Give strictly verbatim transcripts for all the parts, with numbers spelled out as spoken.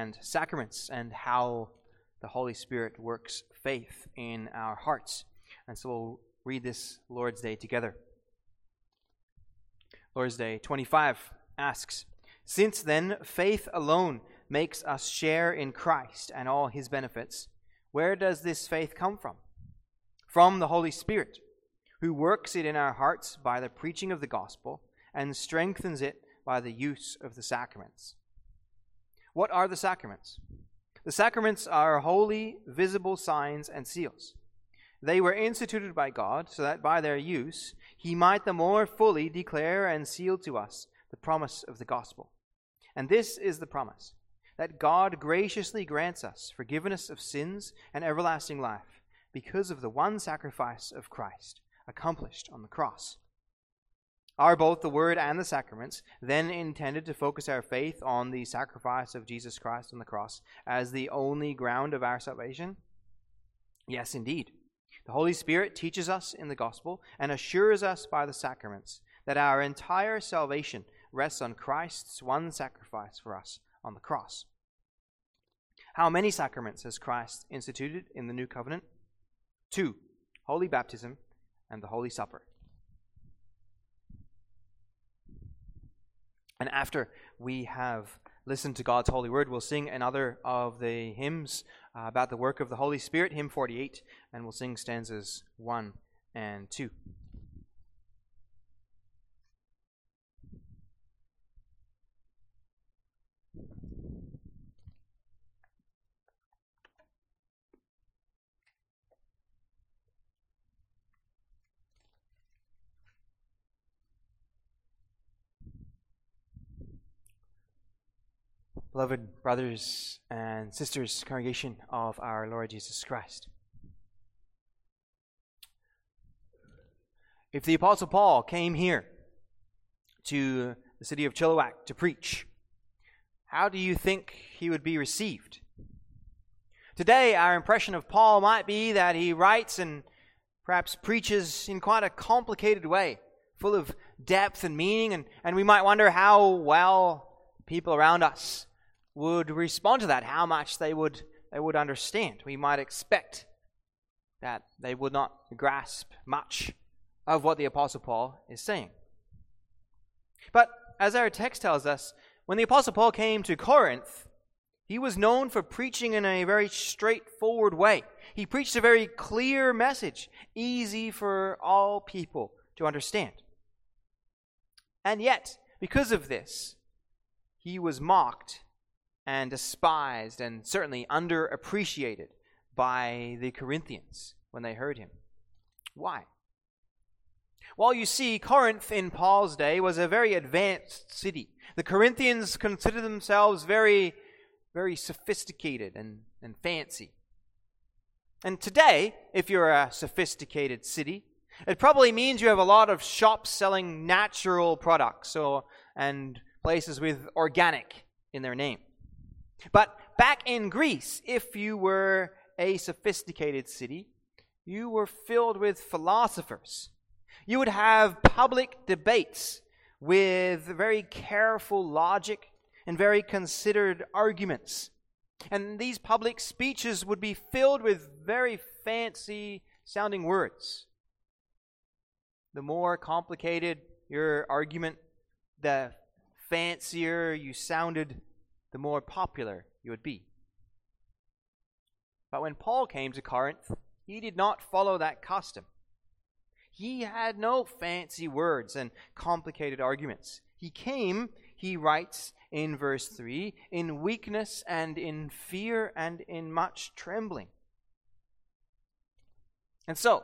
and sacraments and how the Holy Spirit works faith in our hearts. And so we'll read this Lord's Day together. Lord's Day twenty-five asks, "Since then, faith alone makes us share in Christ and all his benefits. Where does this faith come from? From the Holy Spirit, who works it in our hearts by the preaching of the gospel and strengthens it by the use of the sacraments." What are the sacraments? The sacraments are holy, visible signs and seals. They were instituted by God so that by their use, he might the more fully declare and seal to us the promise of the gospel. And this is the promise, that God graciously grants us forgiveness of sins and everlasting life because of the one sacrifice of Christ accomplished on the cross. Are both the Word and the sacraments then intended to focus our faith on the sacrifice of Jesus Christ on the cross as the only ground of our salvation? Yes, indeed. The Holy Spirit teaches us in the gospel and assures us by the sacraments that our entire salvation rests on Christ's one sacrifice for us on the cross. How many sacraments has Christ instituted in the New Covenant? Two, Holy Baptism and the Holy Supper. And after we have listened to God's holy word, we'll sing another of the hymns uh, about the work of the Holy Spirit, hymn forty-eight, and we'll sing stanzas one and two. Beloved brothers and sisters, congregation of our Lord Jesus Christ. If the Apostle Paul came here to the city of Chilliwack to preach, how do you think he would be received? Today, our impression of Paul might be that he writes and perhaps preaches in quite a complicated way, full of depth and meaning, and, and we might wonder how well people around us would respond to that, how much they would they would understand. We might expect that they would not grasp much of what the Apostle Paul is saying. But as our text tells us, when the Apostle Paul came to Corinth, he was known for preaching in a very straightforward way. He preached a very clear message, easy for all people to understand. And yet, because of this, he was mocked and despised and certainly underappreciated by the Corinthians when they heard him. Why? Well, you see, Corinth in Paul's day was a very advanced city. The Corinthians considered themselves very, very sophisticated and, and fancy. And today, if you're a sophisticated city, it probably means you have a lot of shops selling natural products or and places with organic in their name. But back in Greece, if you were a sophisticated city, you were filled with philosophers. You would have public debates with very careful logic and very considered arguments. And these public speeches would be filled with very fancy-sounding words. The more complicated your argument, the fancier you sounded, the more popular you would be. But when Paul came to Corinth, he did not follow that custom. He had no fancy words and complicated arguments. He came, he writes in verse three, in weakness and in fear and in much trembling. And so,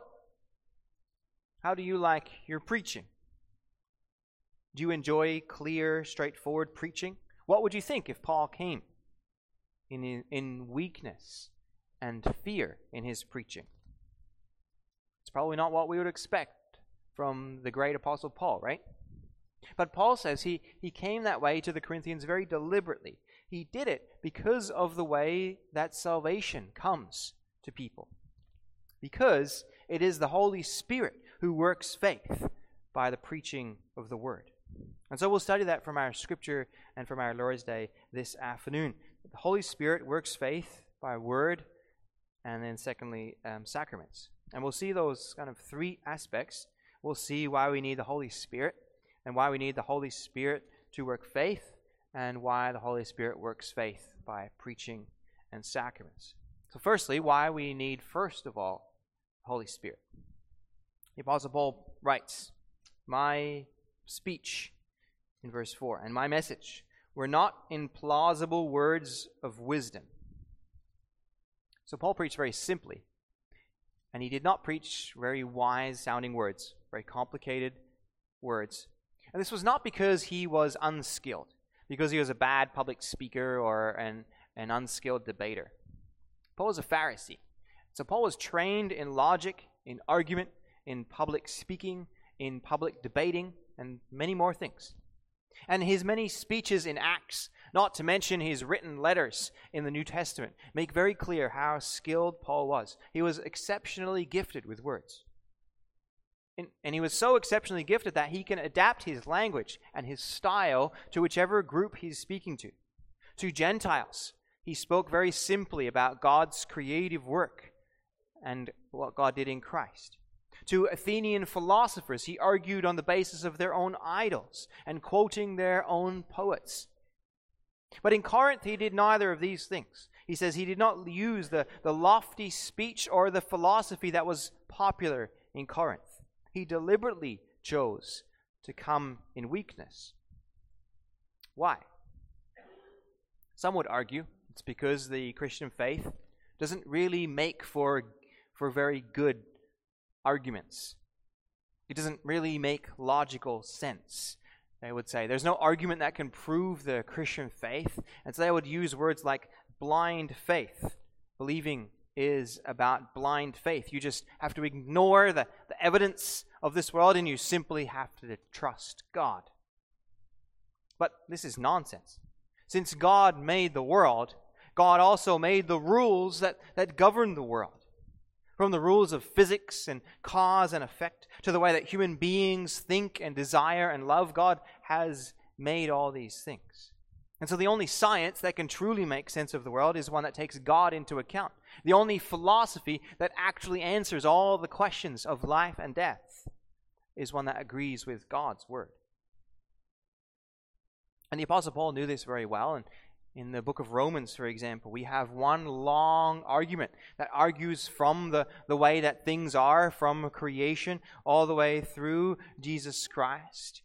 how do you like your preaching? Do you enjoy clear, straightforward preaching? What would you think if Paul came in, in weakness and fear in his preaching? It's probably not what we would expect from the great Apostle Paul, right? But Paul says he, he came that way to the Corinthians very deliberately. He did it because of the way that salvation comes to people. Because it is the Holy Spirit who works faith by the preaching of the Word. And so we'll study that from our scripture and from our Lord's Day this afternoon. The Holy Spirit works faith by word, and then secondly, um, sacraments. And we'll see those kind of three aspects. We'll see why we need the Holy Spirit, and why we need the Holy Spirit to work faith, and why the Holy Spirit works faith by preaching and sacraments. So firstly, why we need, first of all, the Holy Spirit. The Apostle Paul writes, "My speech," in verse four, "and my message were not in plausible words of wisdom." So Paul preached very simply, and he did not preach very wise-sounding words, very complicated words. And this was not because he was unskilled, because he was a bad public speaker or an, an unskilled debater. Paul was a Pharisee. So Paul was trained in logic, in argument, in public speaking, in public debating, and many more things. And his many speeches in Acts, not to mention his written letters in the New Testament, make very clear how skilled Paul was. He was exceptionally gifted with words. And, and he was so exceptionally gifted that he can adapt his language and his style to whichever group he's speaking to. To Gentiles, he spoke very simply about God's creative work and what God did in Christ. To Athenian philosophers, he argued on the basis of their own idols and quoting their own poets. But in Corinth, he did neither of these things. He says he did not use the, the lofty speech or the philosophy that was popular in Corinth. He deliberately chose to come in weakness. Why? Some would argue it's because the Christian faith doesn't really make for, for very good arguments. It doesn't really make logical sense, they would say. There's no argument that can prove the Christian faith. And so they would use words like blind faith. Believing is about blind faith. You just have to ignore the, the evidence of this world, and you simply have to trust God. But this is nonsense. Since God made the world, God also made the rules that, that govern the world. From the rules of physics and cause and effect to the way that human beings think and desire and love, God has made all these things. And so the only science that can truly make sense of the world is one that takes God into account. The only philosophy that actually answers all the questions of life and death is one that agrees with God's word. And the Apostle Paul knew this very well, and in the book of Romans, for example, we have one long argument that argues from the, the way that things are, from creation all the way through Jesus Christ.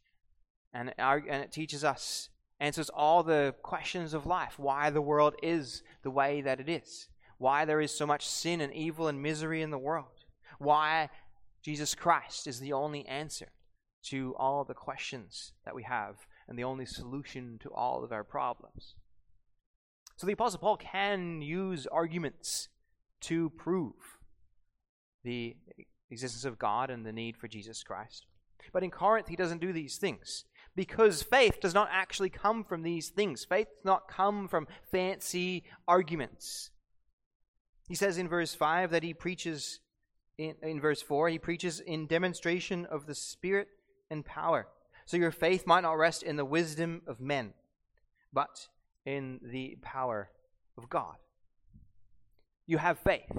And it, and it teaches us, answers all the questions of life, why the world is the way that it is, why there is so much sin and evil and misery in the world, why Jesus Christ is the only answer to all the questions that we have and the only solution to all of our problems. So the Apostle Paul can use arguments to prove the existence of God and the need for Jesus Christ. But in Corinth, he doesn't do these things, because faith does not actually come from these things. Faith does not come from fancy arguments. He says in verse five that he preaches, in, in verse four, he preaches in demonstration of the Spirit and power. So your faith might not rest in the wisdom of men, but in the power of God. You have faith,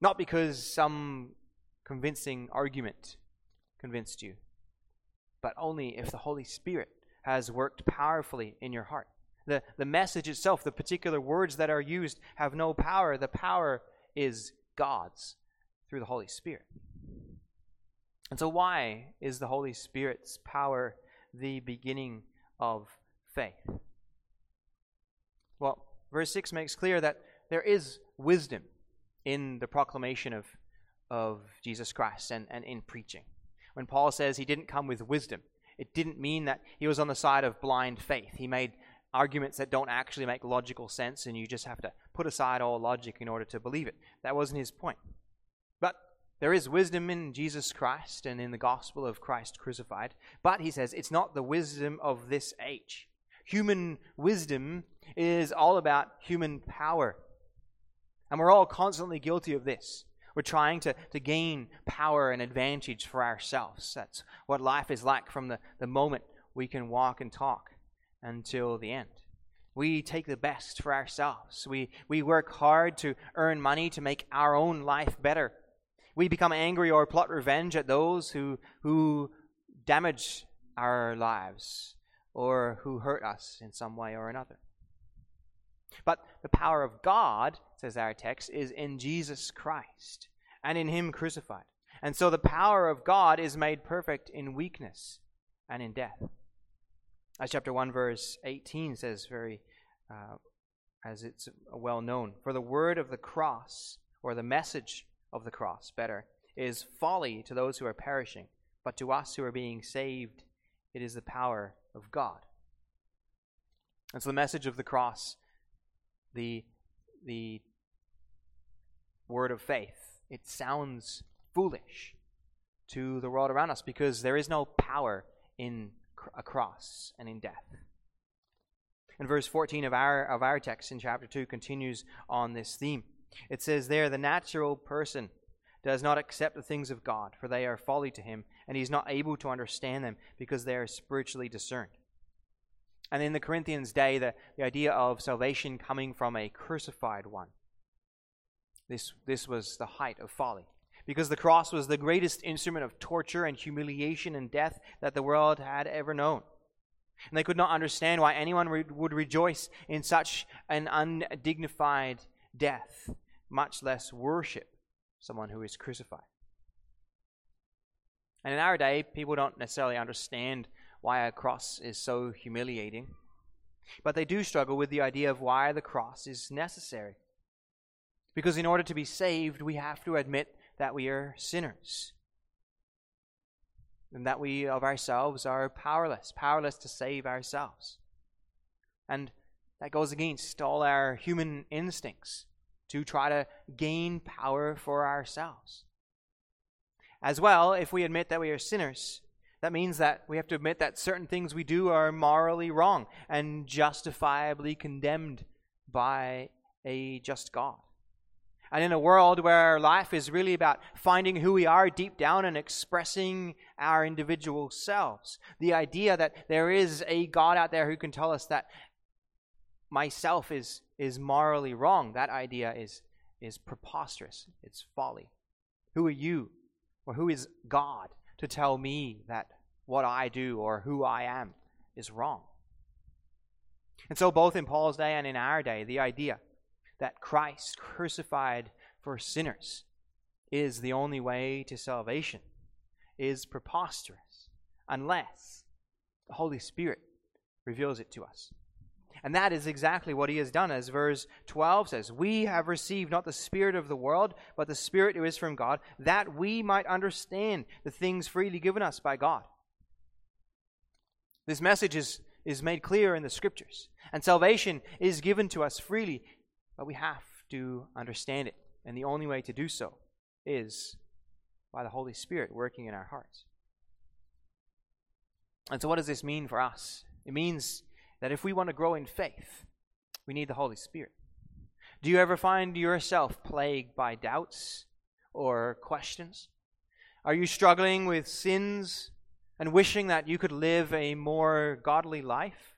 not because some convincing argument convinced you, but only if the Holy Spirit has worked powerfully in your heart. The, the message itself, the particular words that are used, have no power. The power is God's through the Holy Spirit. And so why is the Holy Spirit's power the beginning of faith? Well, verse six makes clear that there is wisdom in the proclamation of, of Jesus Christ and, and in preaching. When Paul says he didn't come with wisdom, it didn't mean that he was on the side of blind faith. He made arguments that don't actually make logical sense, and you just have to put aside all logic in order to believe it. That wasn't his point. But there is wisdom in Jesus Christ and in the gospel of Christ crucified. But he says it's not the wisdom of this age. Human wisdom is all about human power. And we're all constantly guilty of this. We're trying to, to gain power and advantage for ourselves. That's what life is like from the, the moment we can walk and talk until the end. We take the best for ourselves. We, we work hard to earn money to make our own life better. We become angry or plot revenge at those who, who damage our lives or who hurt us in some way or another. But the power of God, says our text, is in Jesus Christ and in Him crucified. And so the power of God is made perfect in weakness and in death. As chapter one, verse eighteen says very, uh, as it's well known, for the word of the cross, or the message of the cross, better, is folly to those who are perishing, but to us who are being saved, it is the power of God. And so the message of the cross, the the word of faith, it sounds foolish to the world around us because there is no power in a cross and in death. And verse fourteen of our of our text in chapter two continues on this theme. It says there, the natural person does not accept the things of God, for they are folly to him, and he's not able to understand them because they are spiritually discerned. And in the Corinthians' day, the, the idea of salvation coming from a crucified one, this, this was the height of folly, because the cross was the greatest instrument of torture and humiliation and death that the world had ever known. And they could not understand why anyone re- would rejoice in such an undignified death, much less worship someone who is crucified. And in our day, people don't necessarily understand why a cross is so humiliating, but they do struggle with the idea of why the cross is necessary. Because in order to be saved, we have to admit that we are sinners, and that we of ourselves are powerless, powerless to save ourselves. And that goes against all our human instincts to try to gain power for ourselves. As well, if we admit that we are sinners, that means that we have to admit that certain things we do are morally wrong and justifiably condemned by a just God. And in a world where life is really about finding who we are deep down and expressing our individual selves, the idea that there is a God out there who can tell us that myself is, is morally wrong, that idea is, is preposterous. It's folly. Who are you, or who is God, to tell me that what I do or who I am is wrong? And so both in Paul's day and in our day, the idea that Christ crucified for sinners is the only way to salvation is preposterous unless the Holy Spirit reveals it to us. And that is exactly what He has done, as verse twelve says. We have received not the Spirit of the world, but the Spirit who is from God, that we might understand the things freely given us by God. This message is, is made clear in the Scriptures, and salvation is given to us freely, but we have to understand it. And the only way to do so is by the Holy Spirit working in our hearts. And so what does this mean for us? It means that if we want to grow in faith, we need the Holy Spirit. Do you ever find yourself plagued by doubts or questions? Are you struggling with sins and wishing that you could live a more godly life?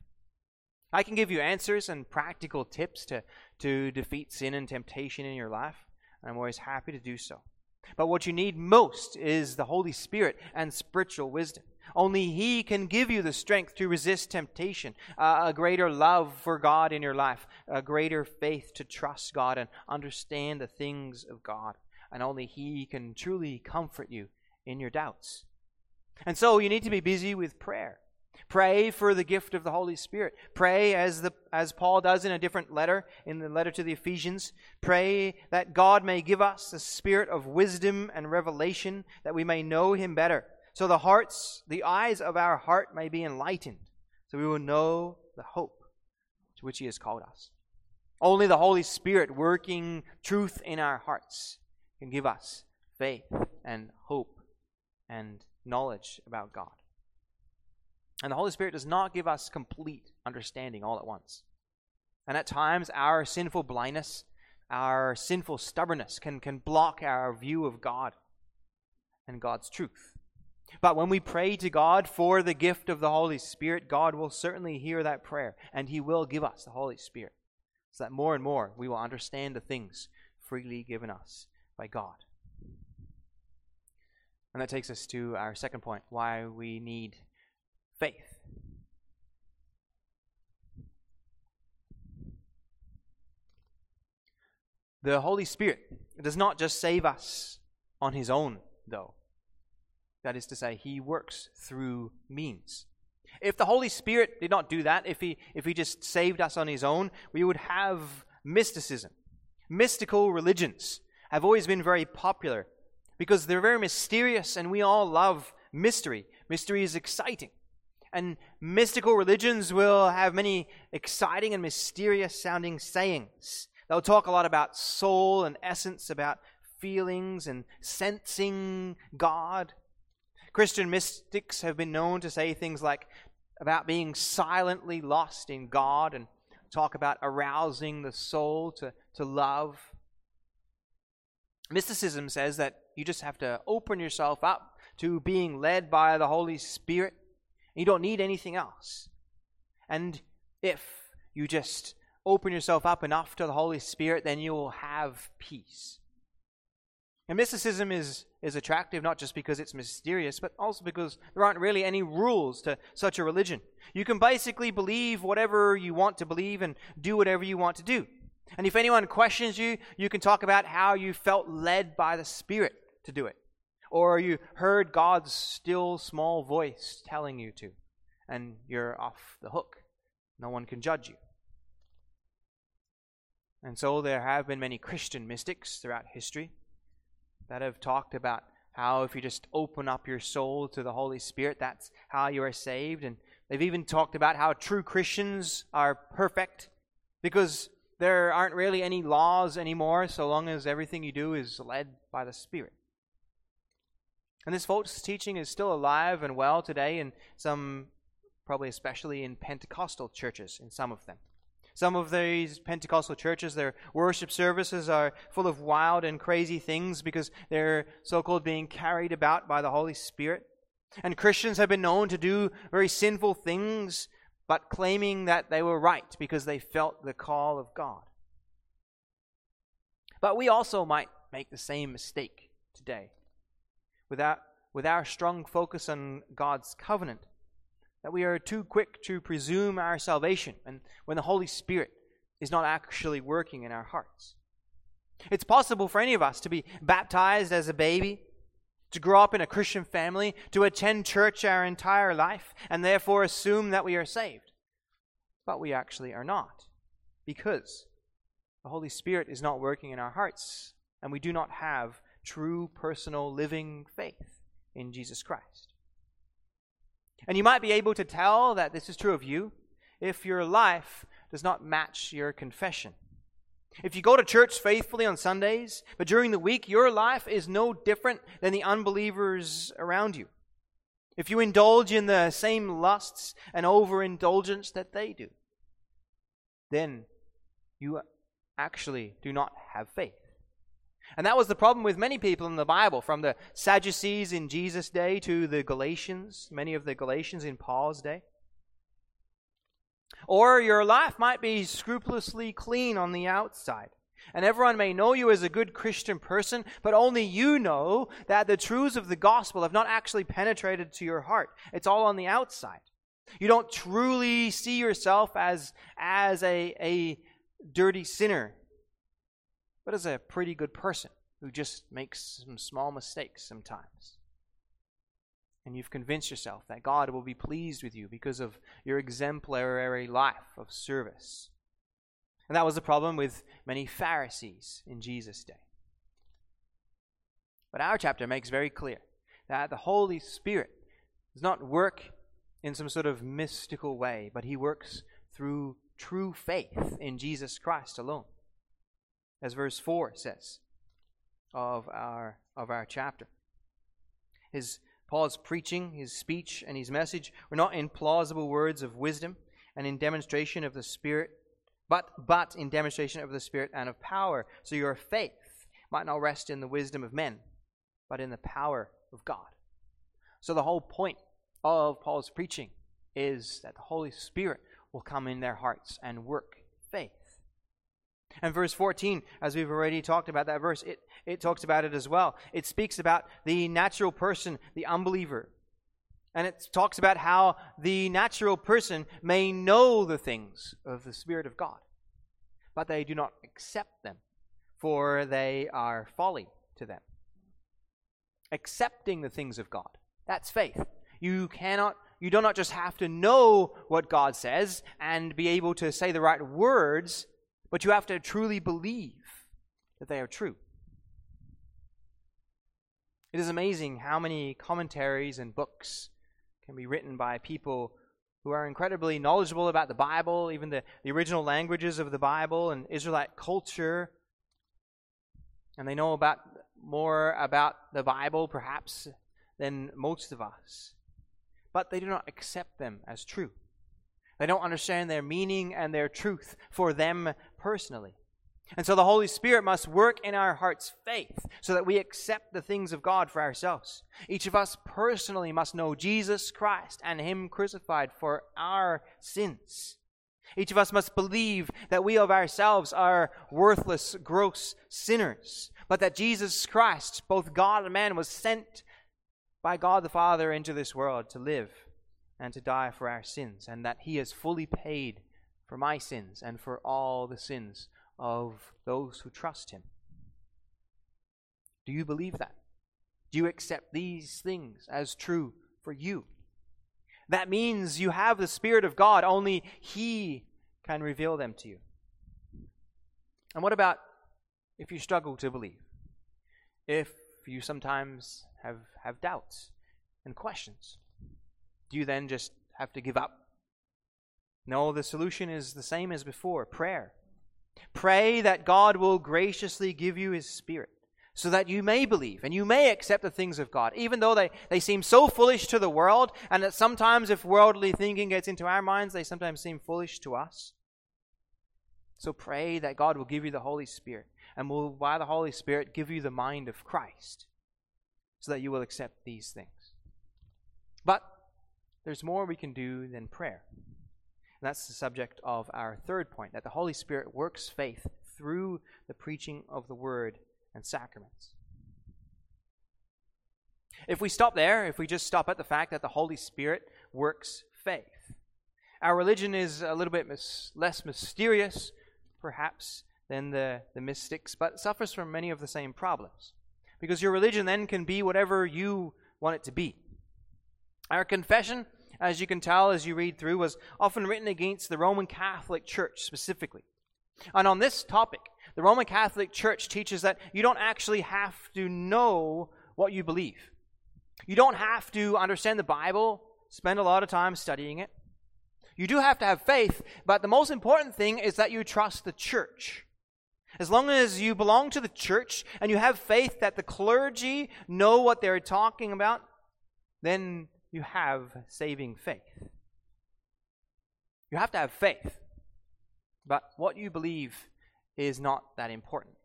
I can give you answers and practical tips to, to defeat sin and temptation in your life, and I'm always happy to do so. But what you need most is the Holy Spirit and spiritual wisdom. Only He can give you the strength to resist temptation, uh, a greater love for God in your life, a greater faith to trust God and understand the things of God. And only He can truly comfort you in your doubts. And so you need to be busy with prayer. Pray for the gift of the Holy Spirit. Pray as the as Paul does in a different letter, in the letter to the Ephesians. Pray that God may give us the spirit of wisdom and revelation, that we may know Him better. So the hearts, the eyes of our heart may be enlightened, so we will know the hope to which He has called us. Only the Holy Spirit working truth in our hearts can give us faith and hope and knowledge about God. And the Holy Spirit does not give us complete understanding all at once. And at times, our sinful blindness, our sinful stubbornness can, can block our view of God and God's truth. But when we pray to God for the gift of the Holy Spirit, God will certainly hear that prayer, and He will give us the Holy Spirit, so that more and more we will understand the things freely given us by God. And that takes us to our second point, why we need faith. The Holy Spirit does not just save us on His own, though. That is to say, He works through means. If the Holy Spirit did not do that, if He if He just saved us on His own, we would have mysticism. Mystical religions have always been very popular because they're very mysterious, and we all love mystery. Mystery is exciting. And mystical religions will have many exciting and mysterious sounding sayings. They'll talk a lot about soul and essence, about feelings and sensing God. Christian mystics have been known to say things like about being silently lost in God, and talk about arousing the soul to, to love. Mysticism says that you just have to open yourself up to being led by the Holy Spirit. You don't need anything else. And if you just open yourself up enough to the Holy Spirit, then you will have peace. And mysticism is, is attractive not just because it's mysterious, but also because there aren't really any rules to such a religion. You can basically believe whatever you want to believe and do whatever you want to do. And if anyone questions you, you can talk about how you felt led by the Spirit to do it, or you heard God's still small voice telling you to, and you're off the hook. No one can judge you. And so there have been many Christian mystics throughout history that have talked about how if you just open up your soul to the Holy Spirit, that's how you are saved. And they've even talked about how true Christians are perfect because there aren't really any laws anymore so long as everything you do is led by the Spirit. And this false teaching is still alive and well today in some, probably especially in Pentecostal churches, in some of them. Some of these Pentecostal churches, their worship services are full of wild and crazy things because they're so-called being carried about by the Holy Spirit. And Christians have been known to do very sinful things, but claiming that they were right because they felt the call of God. But we also might make the same mistake today with our, with our strong focus on God's covenant, that we are too quick to presume our salvation and when the Holy Spirit is not actually working in our hearts. It's possible for any of us to be baptized as a baby, to grow up in a Christian family, to attend church our entire life, and therefore assume that we are saved. But we actually are not, because the Holy Spirit is not working in our hearts, and we do not have true, personal, living faith in Jesus Christ. And you might be able to tell that this is true of you if your life does not match your confession. If you go to church faithfully on Sundays, but during the week your life is no different than the unbelievers around you. If you indulge in the same lusts and overindulgence that they do, then you actually do not have faith. And that was the problem with many people in the Bible, from the Sadducees in Jesus' day to the Galatians, many of the Galatians in Paul's day. Or your life might be scrupulously clean on the outside, and everyone may know you as a good Christian person, but only you know that the truths of the gospel have not actually penetrated to your heart. It's all on the outside. You don't truly see yourself as, as a, a dirty sinner, but as a pretty good person who just makes some small mistakes sometimes. And you've convinced yourself that God will be pleased with you because of your exemplary life of service. And that was the problem with many Pharisees in Jesus' day. But our chapter makes very clear that the Holy Spirit does not work in some sort of mystical way, but He works through true faith in Jesus Christ alone. As verse four says of our of our chapter. His Paul's preaching, his speech, and his message were not in plausible words of wisdom and in demonstration of the Spirit, but but in demonstration of the Spirit and of power. So your faith might not rest in the wisdom of men, but in the power of God. So the whole point of Paul's preaching is that the Holy Spirit will come in their hearts and work faith. And verse fourteen, as we've already talked about that verse, it, it talks about it as well. It speaks about the natural person, the unbeliever. And it talks about how the natural person may know the things of the Spirit of God, but they do not accept them, for they are folly to them. Accepting the things of God, that's faith. You cannot, you do not just have to know what God says and be able to say the right words, but you have to truly believe that they are true. It is amazing how many commentaries and books can be written by people who are incredibly knowledgeable about the Bible, even the, the original languages of the Bible and Israelite culture. And they know about more about the Bible, perhaps, than most of us. But they do not accept them as true. They don't understand their meaning and their truth for them personally. And so the Holy Spirit must work in our hearts faith so that we accept the things of God for ourselves. Each of us personally must know Jesus Christ and Him crucified for our sins. Each of us must believe that we of ourselves are worthless, gross sinners, but that Jesus Christ, both God and man, was sent by God the Father into this world to live and to die for our sins, and that He has fully paid for my sins and for all the sins of those who trust Him. Do you believe that? Do you accept these things as true for you? That means you have the Spirit of God. Only He can reveal them to you. And what about if you struggle to believe? If you sometimes have, have doubts and questions, do you then just have to give up? No, the solution is the same as before, prayer. Pray that God will graciously give you His Spirit so that you may believe and you may accept the things of God, even though they, they seem so foolish to the world, and that sometimes if worldly thinking gets into our minds, they sometimes seem foolish to us. So pray that God will give you the Holy Spirit and will, by the Holy Spirit, give you the mind of Christ so that you will accept these things. But there's more we can do than prayer. And that's the subject of our third point, that the Holy Spirit works faith through the preaching of the Word and sacraments. If we stop there, if we just stop at the fact that the Holy Spirit works faith, our religion is a little bit mis- less mysterious, perhaps, than the, the mystics, but suffers from many of the same problems. Because your religion then can be whatever you want it to be. Our confession, as you can tell as you read through, was often written against the Roman Catholic Church specifically. And on this topic, the Roman Catholic Church teaches that you don't actually have to know what you believe. You don't have to understand the Bible, spend a lot of time studying it. You do have to have faith, but the most important thing is that you trust the church. As long as you belong to the church and you have faith that the clergy know what they're talking about, then you have saving faith. You have to have faith, but what you believe is not that important.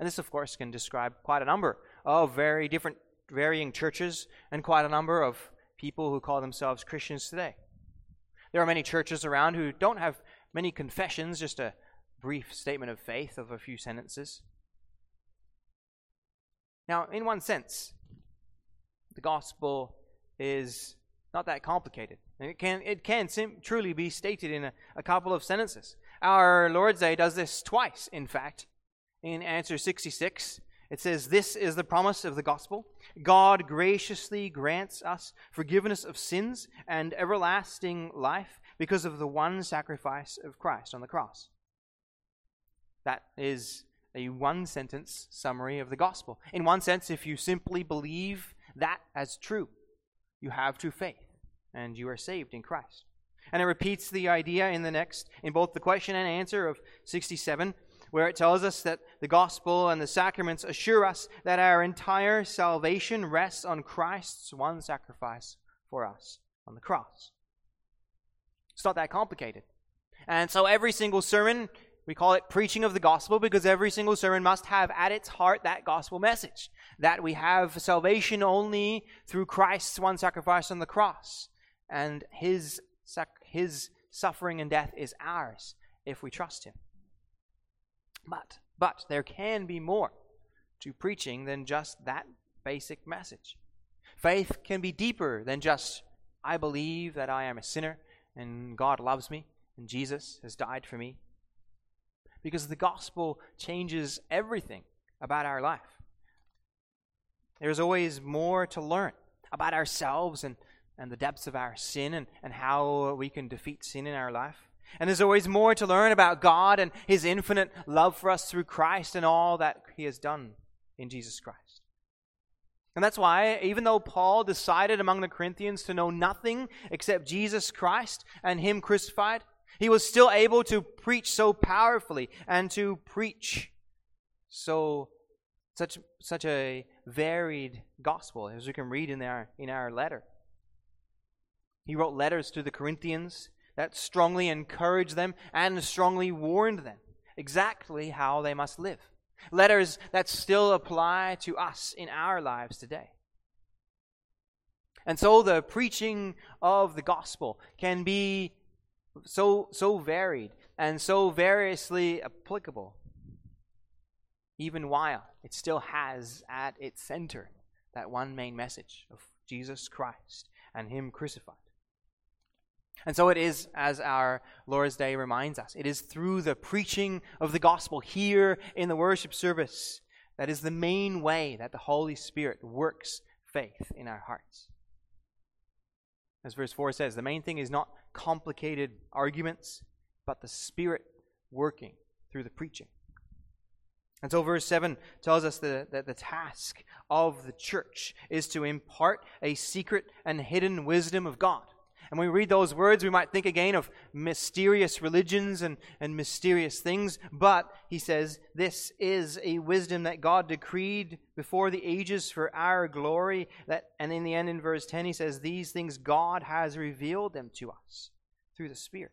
And this, of course, can describe quite a number of very different, varying churches and quite a number of people who call themselves Christians today. There are many churches around who don't have many confessions, just a brief statement of faith of a few sentences. Now, in one sense, the gospel is not that complicated. And it can it can sim- truly be stated in a, a couple of sentences. Our Lord's Day does this twice, in fact. In answer sixty-six, it says, "This is the promise of the gospel. God graciously grants us forgiveness of sins and everlasting life because of the one sacrifice of Christ on the cross." That is a one-sentence summary of the gospel. In one sense, if you simply believe that as true, you have true faith, and you are saved in Christ. And it repeats the idea in the next, in both the question and answer of sixty-seven, where it tells us that the gospel and the sacraments assure us that our entire salvation rests on Christ's one sacrifice for us on the cross. It's not that complicated. And so every single sermon We call it preaching of the gospel because every single sermon must have at its heart that gospel message, that we have salvation only through Christ's one sacrifice on the cross, and his sac- his suffering and death is ours if we trust him. But, but there can be more to preaching than just that basic message. Faith can be deeper than just, I believe that I am a sinner and God loves me and Jesus has died for me. Because the gospel changes everything about our life. There's always more to learn about ourselves and, and the depths of our sin and, and how we can defeat sin in our life. And there's always more to learn about God and his infinite love for us through Christ and all that he has done in Jesus Christ. And that's why, even though Paul decided among the Corinthians to know nothing except Jesus Christ and him crucified, he was still able to preach so powerfully and to preach so such such a varied gospel, as we can read in our in our letter. He wrote letters to the Corinthians that strongly encouraged them and strongly warned them exactly how they must live. Letters that still apply to us in our lives today. And so the preaching of the gospel can be so so varied and so variously applicable, even while it still has at its center that one main message of Jesus Christ and him crucified. And so it is, as our Lord's Day reminds us, it is through the preaching of the gospel here in the worship service that is the main way that the Holy Spirit works faith in our hearts. As verse four says, the main thing is not complicated arguments, but the Spirit working through the preaching. And so verse seven tells us that the, the task of the church is to impart a secret and hidden wisdom of God. And when we read those words, we might think again of mysterious religions and, and mysterious things. But, he says, this is a wisdom that God decreed before the ages for our glory. That, and in the end, in verse ten, he says, these things God has revealed them to us through the Spirit.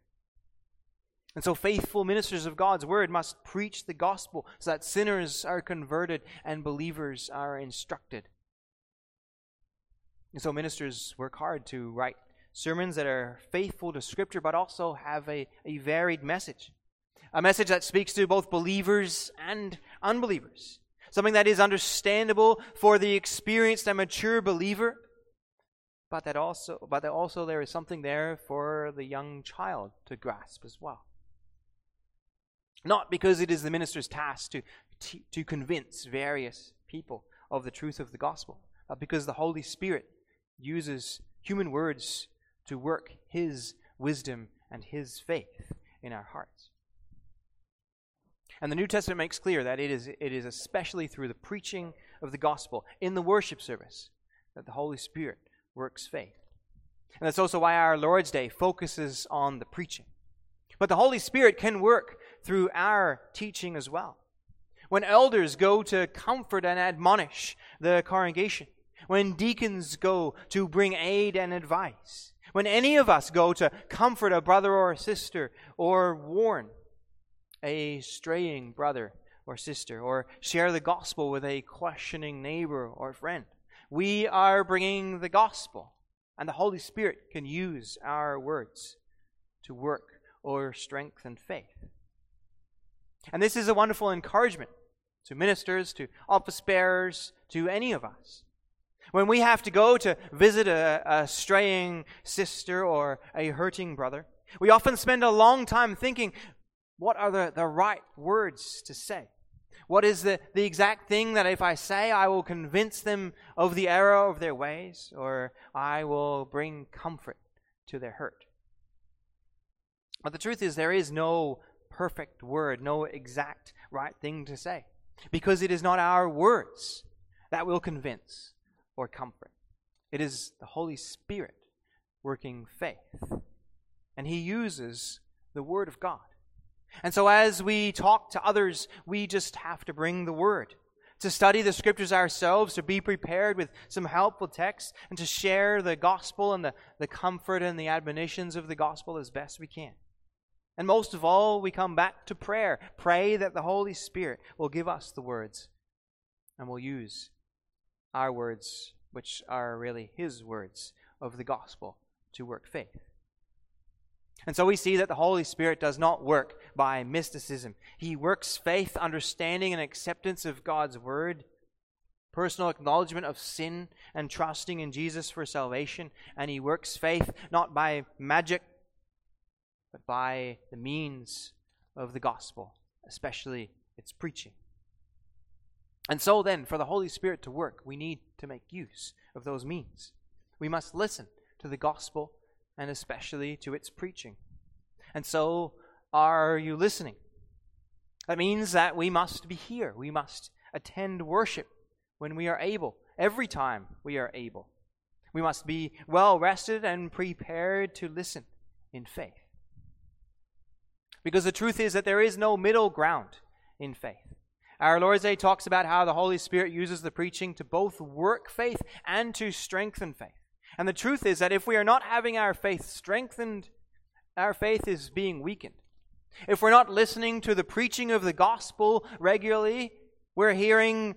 And so faithful ministers of God's word must preach the gospel so that sinners are converted and believers are instructed. And so ministers work hard to write sermons that are faithful to Scripture, but also have a, a varied message. A message that speaks to both believers and unbelievers. Something that is understandable for the experienced and mature believer, but that also, but that also there is something there for the young child to grasp as well. Not because it is the minister's task to, to convince various people of the truth of the gospel, but because the Holy Spirit uses human words to work his wisdom and his faith in our hearts. And the New Testament makes clear that it is it is especially through the preaching of the gospel in the worship service that the Holy Spirit works faith. And that's also why our Lord's Day focuses on the preaching. But the Holy Spirit can work through our teaching as well. When elders go to comfort and admonish the congregation, when deacons go to bring aid and advice, when any of us go to comfort a brother or a sister, or warn a straying brother or sister, or share the gospel with a questioning neighbor or friend, we are bringing the gospel, and the Holy Spirit can use our words to work or strengthen faith. And this is a wonderful encouragement to ministers, to office bearers, to any of us. When we have to go to visit a, a straying sister or a hurting brother, we often spend a long time thinking, what are the, the right words to say? What is the, the exact thing that if I say, I will convince them of the error of their ways, or I will bring comfort to their hurt? But the truth is, there is no perfect word, no exact right thing to say, because it is not our words that will convince or comfort. It is the Holy Spirit working faith. And he uses the Word of God. And so as we talk to others, we just have to bring the Word, to study the Scriptures ourselves, to be prepared with some helpful texts, and to share the gospel and the, the comfort and the admonitions of the gospel as best we can. And most of all, we come back to prayer. Pray that the Holy Spirit will give us the words, and we'll use our words, which are really His words of the gospel, to work faith. And so we see that the Holy Spirit does not work by mysticism. He works faith, understanding and acceptance of God's word, personal acknowledgement of sin, and trusting in Jesus for salvation. And He works faith not by magic, but by the means of the gospel, especially its preaching. And so then, for the Holy Spirit to work, we need to make use of those means. We must listen to the gospel, and especially to its preaching. And so, are you listening? That means that we must be here. We must attend worship when we are able, every time we are able. We must be well rested and prepared to listen in faith. Because the truth is that there is no middle ground in faith. Our Lord's Day talks about how the Holy Spirit uses the preaching to both work faith and to strengthen faith. And the truth is that if we are not having our faith strengthened, our faith is being weakened. If we're not listening to the preaching of the gospel regularly, we're hearing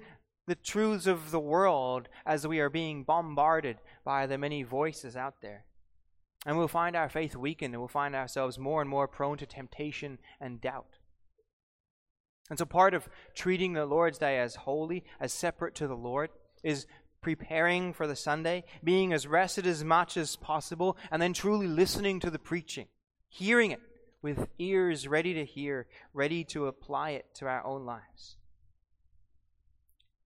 the truths of the world as we are being bombarded by the many voices out there. And we'll find our faith weakened, and we'll find ourselves more and more prone to temptation and doubt. And so part of treating the Lord's Day as holy, as separate to the Lord, is preparing for the Sunday, being as rested as much as possible, and then truly listening to the preaching, hearing it with ears ready to hear, ready to apply it to our own lives.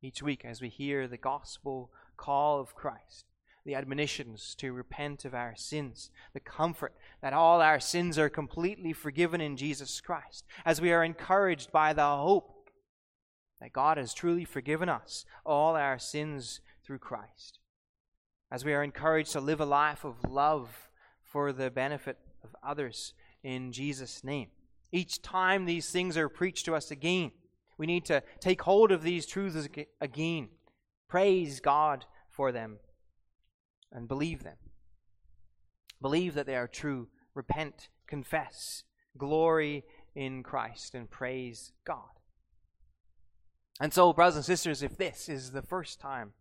Each week, as we hear the gospel call of Christ, the admonitions to repent of our sins, the comfort that all our sins are completely forgiven in Jesus Christ, as we are encouraged by the hope that God has truly forgiven us all our sins through Christ, as we are encouraged to live a life of love for the benefit of others in Jesus' name. Each time these things are preached to us again, we need to take hold of these truths again, praise God for them, and believe them. Believe that they are true, repent, confess, glory in Christ, and praise God. And so, brothers and sisters, if this is the first time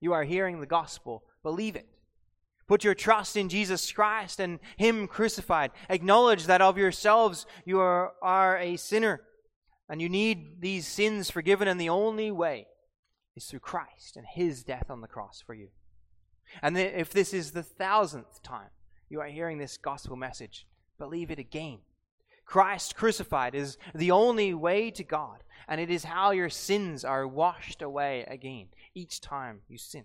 you are hearing the gospel, believe it. Put your trust in Jesus Christ and Him crucified. Acknowledge that of yourselves you are, are a sinner, and you need these sins forgiven, and the only way is through Christ and His death on the cross for you. And if this is the thousandth time you are hearing this gospel message, believe it again. Christ crucified is the only way to God, and it is how your sins are washed away again each time you sin.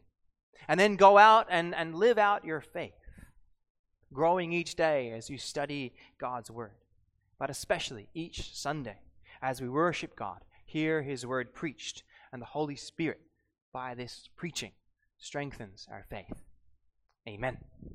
And then go out and, and live out your faith, growing each day as you study God's word, but especially each Sunday as we worship God, hear His word preached, and the Holy Spirit, by this preaching, strengthens our faith. Amen.